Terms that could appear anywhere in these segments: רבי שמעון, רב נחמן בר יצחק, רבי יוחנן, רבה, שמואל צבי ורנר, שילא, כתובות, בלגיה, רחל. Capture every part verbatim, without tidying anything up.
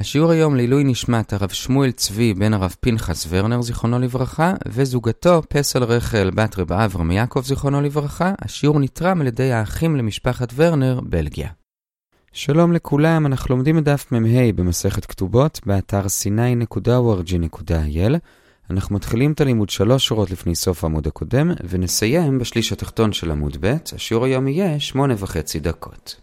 השיעור היום לעילוי נשמת הרב שמואל צבי בן הרב פנחס ורנר זיכרונו לברכה וזוגתו פסל רחל בת רבה אברהם יעקב זיכרונו לברכה. השיעור נתרם על ידי האחים למשפחת ורנר בלגיה. שלום לכולם, אנחנו לומדים את דף מ"ה במסכת כתובות באתר סי ניי דוט או אר ג'י דוט איי אל. אנחנו מתחילים את הלימוד שלוש שורות לפני סוף העמוד הקודם ונסיים בשליש התחתון של עמוד ב'. השיעור היום יהיה שמונה וחצי דקות.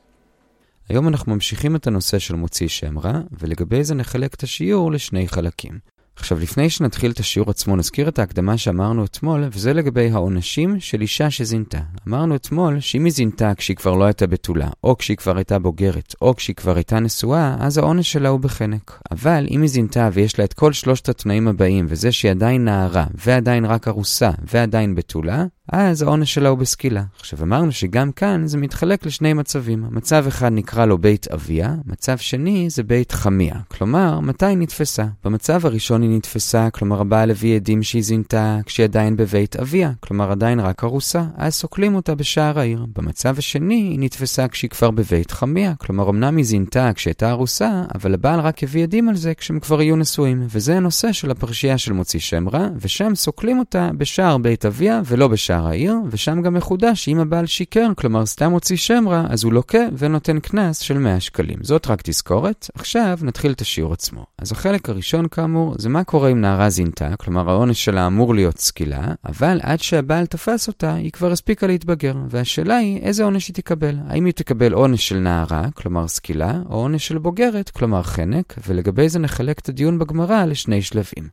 היום אנחנו ממשיכים את הנושא של מוציא שם רע, ולגבי זה נחלק את השיעור לשני חלקים. עכשיו, לפני שנתחיל את השיעור עצמו, נזכיר את ההקדמה שאמרנו אתמול, וזה לגבי העונשים של אישה שזינתה. אמרנו אתמול שאם היא זינתה כשהיא כבר לא הייתה בתולה, או כשהיא כבר הייתה בוגרת, או כשהיא כבר הייתה נשואה, אז העונש שלה הוא בחנק. אבל אם היא זינתה ויש לה את כל שלושת התנאים הבאים, וזה שהיא עדיין נערה, ועדיין רק הרוסה, ועדיין בתולה, אז העונש שלה הוא בסקילה. עכשיו אמרנו שגם כאן זה מתחלק לשני מצבים. מצב אחד נקרא לו בית אביה, מצב שני זה בית חמיה. כלומר, מתי נתפסה? במצב הראשון היא נתפסה, כלומר הבעל הביא עדים שהיא זינתה כשהיא עדיין בבית אביה, כלומר עדיין רק הרוסה, אז סוקלים אותה בשער העיר. במצב השני היא נתפסה כשהיא כבר בבית חמיה, כלומר אמנם היא זינתה כשהייתה הרוסה, אבל הבעל רק הביא עדים על זה כשהם כבר יהיו נשואים, וזה הנושא של הפרשייה של מוציא שם רע, ושם סוקלים אותה בשער בית אביה ולא בשער העיר, ושם גם מחודש שאם הבעל שיקר, כלומר סתם הוציא שם רע, אז הוא לוקה ונותן קנס של מאה שקלים. זאת רק תזכורת. עכשיו נתחיל את השיעור עצמו. אז החלק הראשון כאמור זה מה קורה אם נערה זינתה, כלומר העונש שלה אמור להיות סקילה, אבל עד שהבעל תפס אותה היא כבר הספיקה להתבגר, והשאלה היא איזה עונש היא תקבל. האם היא תקבל עונש של נערה, כלומר סקילה, או עונש של בוגרת, כלומר חנק, ולגבי זה נחלק את הדיון בגמרא לשני שלבים.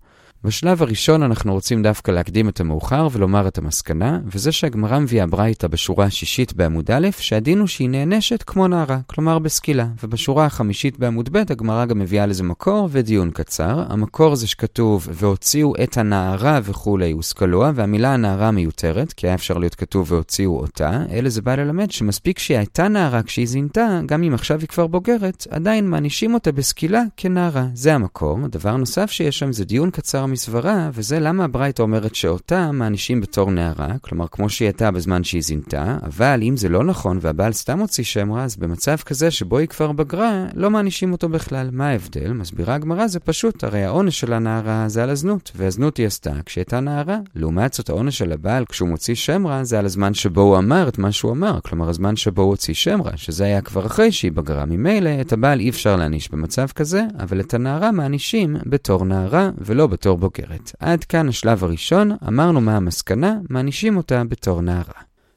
בשלב הראשון אנחנו רוצים דווקא להקדים את המאוחר ולומר את המסקנה, וזה שהגמרא מביאה ברייתא בשורה השישית בעמוד א', שהדין הוא שהיא נענשת כמו נערה, כלומר בסקילה, ובשורה החמישית בעמוד ב', הגמרא גם מביאה לזה מקור ודיון קצר. המקור זה שכתוב והוציאו את הנערה וכולי וסקלוה, והמילה הנערה מיותרת, כי היה אפשר להיות כתוב והוציאו אותה, אלא זה בא ללמד שמספיק שהיא הייתה נערה כשהיא זינתה, גם אם עכשיו היא כבר בוגרת, עדיין מענישים אותה בסקילה כנערה. זה המקור. דבר נוסף שיש שם זה דיון קצר מסברה, וזה למה הברייתא אומרת שאותה מענישים בתור נערה, כלומר כמו שהיא הייתה בזמן שהיא זינתה, אבל אם זה לא נכון והבעל סתם הוציא שם רע, אז במצב כזה שבו היא כבר בגרה, לא מענישים אותו בכלל. מה ההבדל? מסבירה הגמרא זה פשוט, הרי העונש של הנערה זה על הזנות, והזנות היא עשתה כשהייתה נערה. לעומת זאת העונש של הבעל כשהוא מוציא שם רע, זה על הזמן שבו הוא אמר את מה שהוא אמר, כלומר הזמן שבו הוא הוציא שם רע, שזה היה כבר אחרי שהיא בגרה. ממילא את הבעל אי אפשר להעניש במצב כזה, אבל את הנערה מענישים בתור נערה ולא בתור בוגרת. עד כאן השלב הראשון, אמרנו מה המסקנה, מענישים אותה בתור נערה.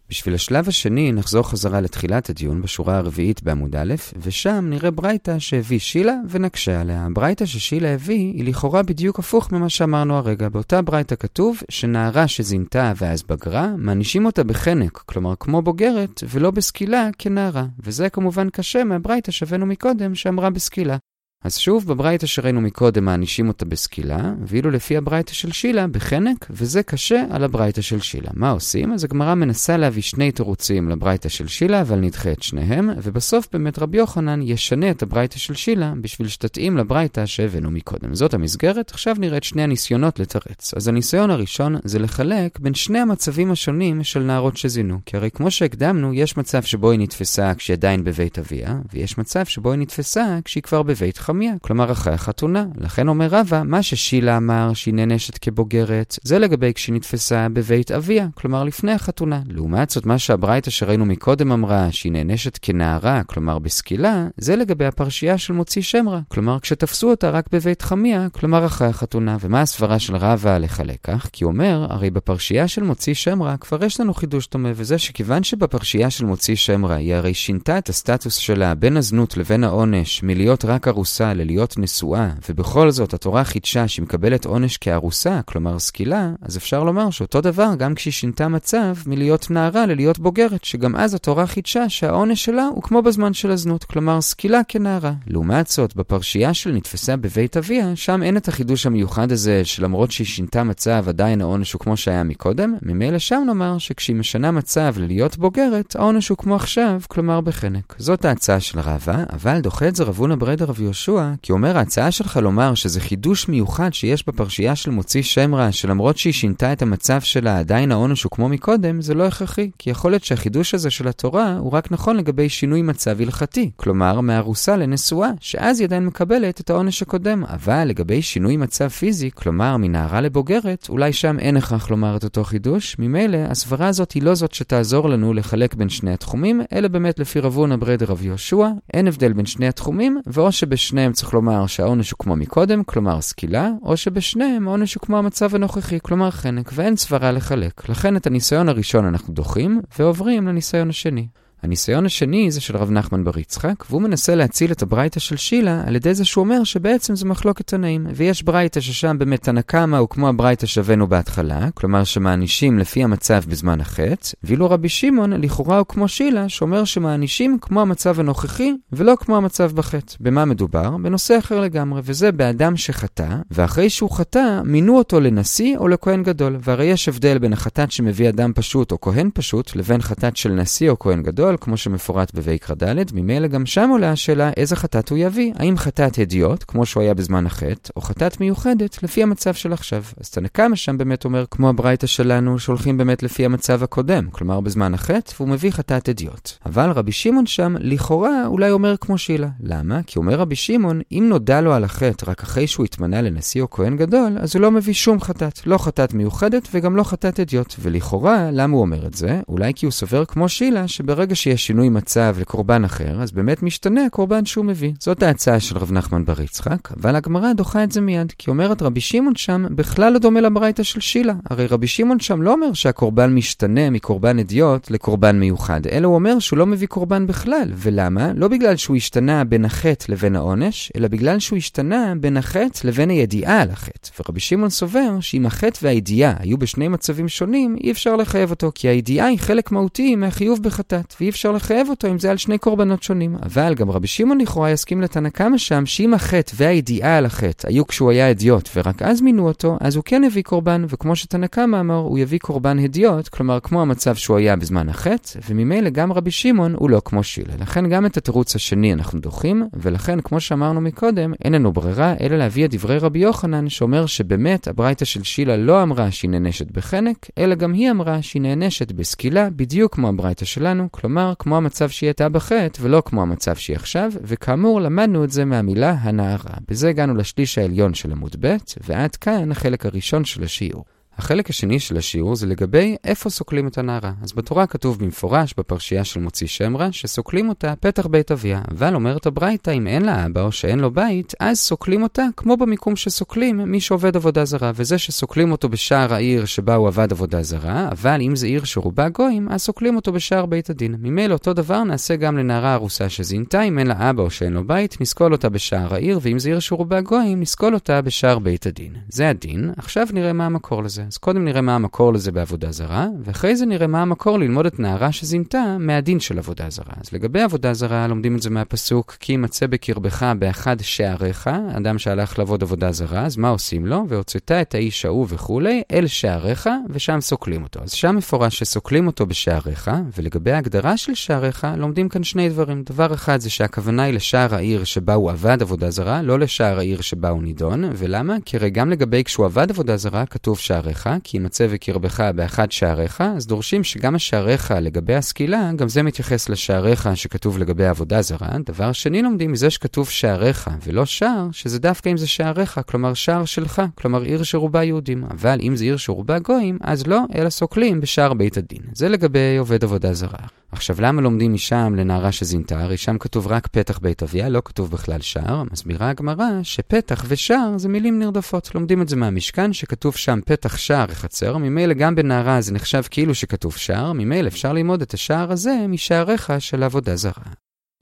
בשביל השלב השני נחזור חזרה לתחילת הדיון בשורה הרביעית בעמוד א', ושם נראה ברייתא שהביא שילא ונקשה עליה. הברייתא ששילא הביא היא לכאורה בדיוק הפוך ממה שאמרנו הרגע. באותה ברייתא כתוב שנערה שזינתה ואז בגרה, מענישים אותה בחנק, כלומר כמו בוגרת ולא בסקילה כנערה, וזה כמובן קשה מהברייתא שבנו מקודם שאמרה בסקילה. אז שוב, בברייתא שראינו מקודם מענישים אותה בסקילה, ואילו לפי הברייתא של שילא בחנק, וזה קשה על הברייתא של שילא. מה עושים? אז הגמרא מנסה להביא שני תירוצים לברייתא של שילא, אבל נדחה את שניהם, ובסוף באמת רבי יוחנן ישנה את הברייתא של שילא בשביל שתתאים לברייתא שהבאנו מקודם. זאת המסגרת. עכשיו נראה את שני הניסיונות לתרץ. אז הניסיון הראשון זה לחלק בין שני המצבים השונים של נערות שזינו, כי הרי כמו שהקדמנו, יש מצב שבו היא נתפסה כשהיא עדיין בבית אביה, ויש מצב שבו היא נתפסה כשהיא כבר בבית חמיה. כלומר אחרי החתונה. לכן אומר רבה, מה ששילא אמר שהיא נענשת כבוגרת, זה לגבי כשהיא נתפסה בבית אביה, כלומר לפני החתונה. לעומת זאת מה שהברייתא שראינו מקודם אמרה שהיא נענשת כנערה, כלומר בסקילה, זה לגבי הפרשייה של מוציא שם רע, כלומר כשתפסו אותה רק בבית חמיה, כלומר אחרי החתונה. ומה הסברה של רבה לחלק כך? כי אומר, הרי בפרשייה של מוציא שם רע כבר יש לנו חידוש דומה, וזה שכיוון שבפרשייה של מוציא שם רע היא הרי שינתה את הסטטוס שלה בין הזנות לבין העונש מלהיות רק הרוסה ללהיות נשואה, ובכל זאת התורה חידשה שמקבלת עונש כערוסה, כלומר סקילה, אז אפשר לומר שאותו דבר גם כשהיא שינתה מצב מלהיות נערה ללהיות בוגרת, שגם אז התורה חידשה שהעונש שלה הוא כמו בזמן של הזנות, כלומר סקילה כנערה. לעומת זאת, בפרשייה של נתפסה בבית אביה, שם אין את החידוש המיוחד הזה שלמרות שהיא שינתה מצב עדיין העונש הוא כמו שהיה מקודם, ממילא שם נאמר שכשהיא משנה מצב ללהיות בוגרת, העונש הוא כמו עכשיו, כלומר בחנק. זאת ההצעה של רבה, אבל דוחה את זה רבון הברדה רב יוש יהושע, כי אומר ההצעה שלך לומר שזה חידוש מיוחד שיש בפרשייה של מוציא שם רע, שלמרות שהיא שינתה את המצב שלה עדיין העונש הוא כמו מקודם, זה לא הכרחי, כי יכול להיות שהחידוש הזה של התורה הוא רק נכון לגבי שינוי מצב הלכתי, כלומר מהרוסה לנשואה, שאז היא עדיין מקבלת את העונש הקודם, אבל לגבי שינוי מצב פיזי, כלומר מנערה לבוגרת, אולי שם אין הכרח לומר את אותו חידוש, ממילא הסברה הזאת היא לא זאת שתעזור לנו לחלק בין שני התחומים, אלא באמת לפי רבון הברד רב יהושע, אין הבדל בין שני התחומים, ואו שבשניהם צריך לומר שהעונש הוא כמו מקודם, כלומר סקילה, או שבשניהם העונש הוא כמו המצב הנוכחי, כלומר חנק, ואין סברה לחלק. לכן את הניסיון הראשון אנחנו דוחים, ועוברים לניסיון השני. הניסיון השני זה של רב נחמן בר יצחק, והוא מנסה להציל את הברייתא של שילא על ידי זה שהוא אומר שבעצם זה מחלוקת תנאים, ויש ברייתא ששם באמת תנא קמא הוא כמו הברייתא שווינו בהתחלה, כלומר שמענישים לפי המצב בזמן החץ, ואילו רבי שמעון לכאורה הוא כמו שילא שאומר שמענישים כמו המצב הנוכחי ולא כמו המצב בחץ. במה מדובר? בנושא אחר לגמרי, וזה באדם שחטא, ואחרי שהוא חטא מינו אותו לנשיא או לכהן גדול, והרי יש הבדל בין החטאת שמביא אדם פשוט או כהן פשוט לבין חטאת של נשיא או כהן גדול, כמו שמפורט בויקרא ד'. ממילא גם שם עולה השאלה איזה חטאת הוא יביא, האם חטאת הדיוט, כמו שהוא היה בזמן החטא, או חטאת מיוחדת, לפי המצב של עכשיו. אז תנא קמא שם באמת אומר, כמו הברייתא שלנו, שהולכים באמת לפי המצב הקודם, כלומר בזמן החטא, והוא מביא חטאת הדיוט. אבל רבי שמעון שם, לכאורה, אולי אומר כמו שילא. למה? כי אומר רבי שמעון, אם נודע לו על החטא רק אחרי שהוא התמנה לנשיא או כהן גדול, אז הוא לא מביא שום חטאת, לא חטאת מיוחדת וגם לא חטאת הדיוט. ולכאורה, למה הוא אומר את זה? אולי כי הוא סובר כמו שילא, שברגע שיש שינוי מצב לקורבן אחר, אז באמת משתנה הקורבן שהוא מביא. זאת ההצעה של רב נחמן בר יצחק, אבל הגמרא דוחה את זה מיד, כי אומרת רבי שמעון שם בכלל לא דומה לברייתא של שילא. הרי רבי שמעון שם לא אומר שהקורבן משתנה מקורבן הדיוט לקורבן מיוחד, אלא הוא אומר שהוא לא מביא קורבן בכלל. ולמה? לא בגלל שהוא השתנה בין החטא לבין העונש, אלא בגלל שהוא השתנה בין החטא לבין הידיעה על החטא. ורבי שמעון סובר שאם החטא והידיעה היו בשני מצבים שונים, אי אפשר לחייב אותו, כי הידיעה היא חלק מהותי מהחיוב בחטאת, ואי אפשר לחייב אותו אם זה על שני קורבנות שונים. אבל גם רבי שמעון לכאורה יסכים לתנא קמא שם שאם החטא והידיעה על החטא היו כשהוא היה הדיוט ורק אז מינו אותו, אז הוא כן הביא קורבן, וכמו שתנא קמא אמר, הוא יביא קורבן הדיוט, כלומר כמו המצב שהוא היה בזמן החטא, וממילא גם רבי שמעון הוא לא כמו שילא. לכן גם את התירוץ השני אנחנו דוחים, ולכן כמו שאמרנו מקודם, אין לנו ברירה אלא להביא את דברי רבי יוחנן שאומר שבאמת הברייתא של שילא לא אמרה שהיא נענשת בחנק, אלא גם היא אמרה שהיא נענשת בסקילה, בדיוק כמו הברייתא שלנו, כלומר, כמו המצב שהיא הייתה בחטא, ולא כמו המצב שהיא עכשיו, וכאמור למדנו את זה מהמילה הנערה. בזה הגענו לשליש העליון של עמוד ב', ועד כאן החלק הראשון של השיעור. החלק השני של השיעור זה לגבי איפה סוקלים את הנערה. אז בתורה כתוב במפורש בפרשייה של מוציא שם רע שסוקלים אותה פתח בית אביה, אבל אומרת הברייתא אם אין לה אבא או שאין לו בית, אז סוקלים אותה כמו במיקום שסוקלים מי שעובד עבודה זרה, וזה שסוקלים אותו בשער העיר שבה הוא עבד עבודה זרה, אבל אם זה עיר שרובה גויים, אז סוקלים אותו בשער בית הדין. ממילא אותו דבר נעשה גם לנערה הרוסה שזינתה, אם אין לה אבא או שאין לו בית, נסקול אותה בשער העיר, ואם זה עיר שרובה גויים, נסקול אותה בשער בית הדין. זה הדין. עכשיו נראה מה המקור לזה. אז קודם נראה מה המקור לזה בעבודה זרה, ואחרי זה נראה מה המקור ללמוד את נערה שזינתה מהדין של עבודה זרה. אז לגבי עבודה זרה, לומדים את זה מהפסוק, כי ימצא בקרבך באחד שעריך, אדם שהלך לעבוד עבודה זרה, אז מה עושים לו? והוצאת את האיש ההוא וכו', אל שעריך, ושם סוקלים אותו. אז שם מפורש שסוקלים אותו בשעריך, ולגבי ההגדרה של שעריך, לומדים כאן שני דברים. דבר אחד זה שהכוונה היא לשער העיר שבה הוא עבד עבודה זרה, לא לשער העיר שבה הוא נידון. ולמה? כי הרי גם לגבי כשהוא עבד עבודה זרה, כתוב שעריך. כי ימצא בקרבך באחד שעריך, אז דורשים שגם השעריך לגבי הסקילה, גם זה מתייחס לשעריך שכתוב לגבי עבודה זרה. דבר שני לומדים מזה שכתוב שעריך ולא שער, שזה דווקא אם זה שעריך, כלומר שער שלך, כלומר עיר שרובה יהודים, אבל אם זה עיר שרובה גויים, אז לא, אלא סוקלים בשער בית הדין. זה לגבי עובד עבודה זרה. עכשיו למה לומדים משם לנערה שזינתה? הרי שם כתוב רק פתח בית אביה, לא כתוב בכלל שער. מסבירה הגמרא שפתח ושער זה מילים נרדפות. לומדים את זה מהמשכן שכתוב שם פתח שער וחצר, ממילא גם בנערה זה נחשב כאילו שכתוב שער, ממילא אפשר ללמוד את השער הזה משעריך של עבודה זרה.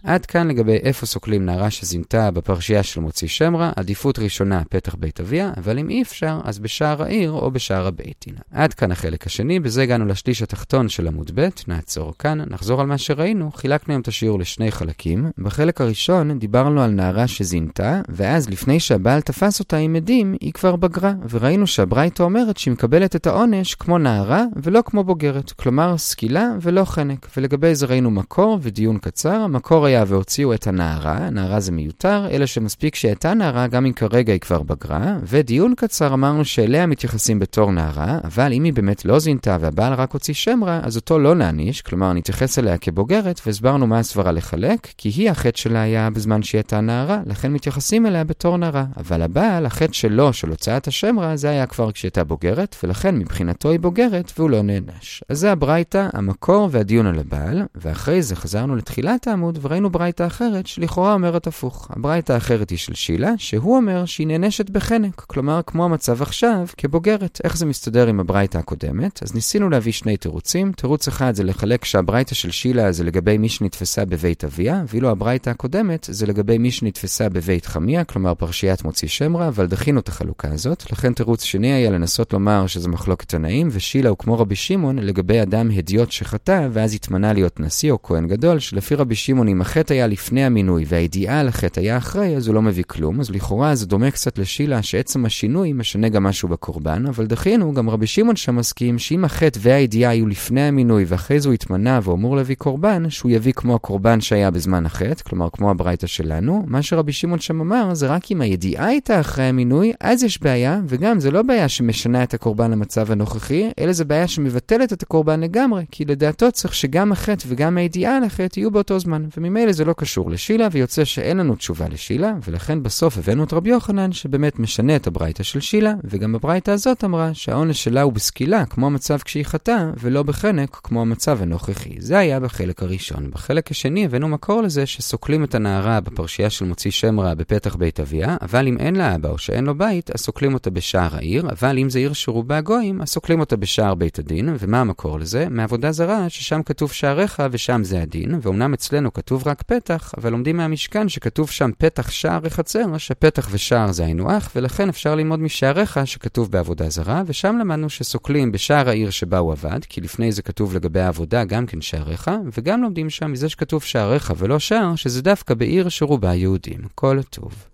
עד כאן לגבי איפה סוקלים נערה שזינתה בפרשייה של מוציא שם רע, עדיפות ראשונה פתח בית אביה, אבל אם אי אפשר, אז בשער העיר או בשער הבית. עד כאן החלק השני, בזה הגענו לשליש התחתון של עמוד ב', נעצור כאן, נחזור על מה שראינו, חילקנו את השיעור לשני חלקים. בחלק הראשון דיברנו על נערה שזינתה, ואז לפני שהבעל תפס אותה עם עדים, היא כבר בגרה, וראינו שהברייתא אומרת שהיא מקבלת את העונש כמו נערה ולא כמו בוגרת, כלומר סקילה ולא חנק. ולגבי זה ראינו מקור ודיון קצר, המקור היה והוציאו את הנערה, הנערה זה מיותר, אלא שמספיק שהייתה נערה גם אם כרגע היא כבר בגרה, ודיון קצר אמרנו שאליה מתייחסים בתור נערה, אבל אם היא באמת לא זינתה והבעל רק הוציא שם רע, אז אותו לא נעניש, כלומר נתייחס אליה כבוגרת, והסברנו מה הסברה לחלק, כי היא החטא שלה היה בזמן שהיא הייתה נערה, לכן מתייחסים אליה בתור נערה, אבל הבעל, החטא שלו של הוצאת השם רע, זה היה כבר כשהייתה בוגרת, ולכן מבחינתו היא בוגרת והוא לא נענש. אז זה הברייתא, המקור והדיון על הבעל, ואחרי זה חזרנו לתחילת העמוד וראינו ברייתא אחרת שלכאורה אומרת הפוך. הברייתא האחרת היא של שילא, שהוא אומר שהיא נענשת בחנק, כלומר כמו המצב עכשיו כבוגרת. איך זה מסתדר עם הברייתא הקודמת? אז ניסינו להביא שני תירוצים. תירוץ אחד זה לחלק שהברייתא של שילא זה לגבי מי שנתפסה בבית אביה, ואילו הברייתא הקודמת זה לגבי מי שנתפסה בבית חמיה, כלומר פרשיית מוציא שם רע, אבל דחינו את החלוקה הזאת. לכן תירוץ שני היה לנסות לומר שזה מחלוקת תנאים, ושילא הוא כמו רבי שמעון לגבי אדם הדיוט שחטא ואז התמנה להיות נשיא או כהן גדול, שלפי רבי שמעון אם החטא היה לפני המינוי והידיעה על החטא היה אחרי, אז הוא לא מביא כלום. אז לכאורה זה דומה קצת לשילא שעצם השינוי משנה גם משהו בקורבן, אבל דחינו גם רבי שמעון שמסכים שאם החטא והידיעה היו לפני המינוי ואחרי זה הוא התמנה ואומר להביא קורבן, שהוא יביא כמו הקורבן שהיה בזמן החטא, כלומר כמו הברייתא שלנו. מה שרבי שמעון שם אמר זה רק אם הידיעה הייתה אחרי המינוי אז יש בעיה, וגם זה לא בעיה שמשנה את הקורבן למצב הנוכחי, אלא זה בעיה שמבטלת את הקורבן לגמרי, כי לדעתו צריך שגם החטא וגם הידיעה על החטא יהיו באותו זמן, וממילא זה לא קשור לשילא, ויוצא שאין לנו תשובה לשילא, ולכן בסוף הבאנו את רבי יוחנן שבאמת משנה את הברייתא של שילא, וגם הברייתא הזאת אמרה שהעונש שלה הוא בסקילה, כמו המצב כשהיא חטאה, ולא בחנק, כמו המצב הנוכחי. זה היה בחלק הראשון. בחלק השני הבאנו מקור לזה שסוקלים את הנערה בפרשייה של מוציא שם רע בפתח בית אביה, אבל אם אין לה אבא או שאין לו בית, אז סוקלים אותה בשער העיר, אבל אם זה עיר שרובה גויים, אז סוקלים אותה בשער בית הדין. ומה המקור לזה? מעבודה זרה, ששם כתוב שעריך ושם זה הדין, ואומנם אצלנו כתוב רק פתח, אבל לומדים מהמשכן שכתוב שם פתח שער וחצר, שפתח ושער זה היינו אח, ולכן אפשר ללמוד משעריך שכתוב בעבודה זרה, ושם למדנו שסוקלים בשער העיר שבה הוא עבד, כי לפני זה כתוב לגבי העבודה גם כן שעריך, וגם לומדים שם מזה שכתוב שעריך ולא שער, שזה דווקא בעיר שרובה יהודים. כל טוב.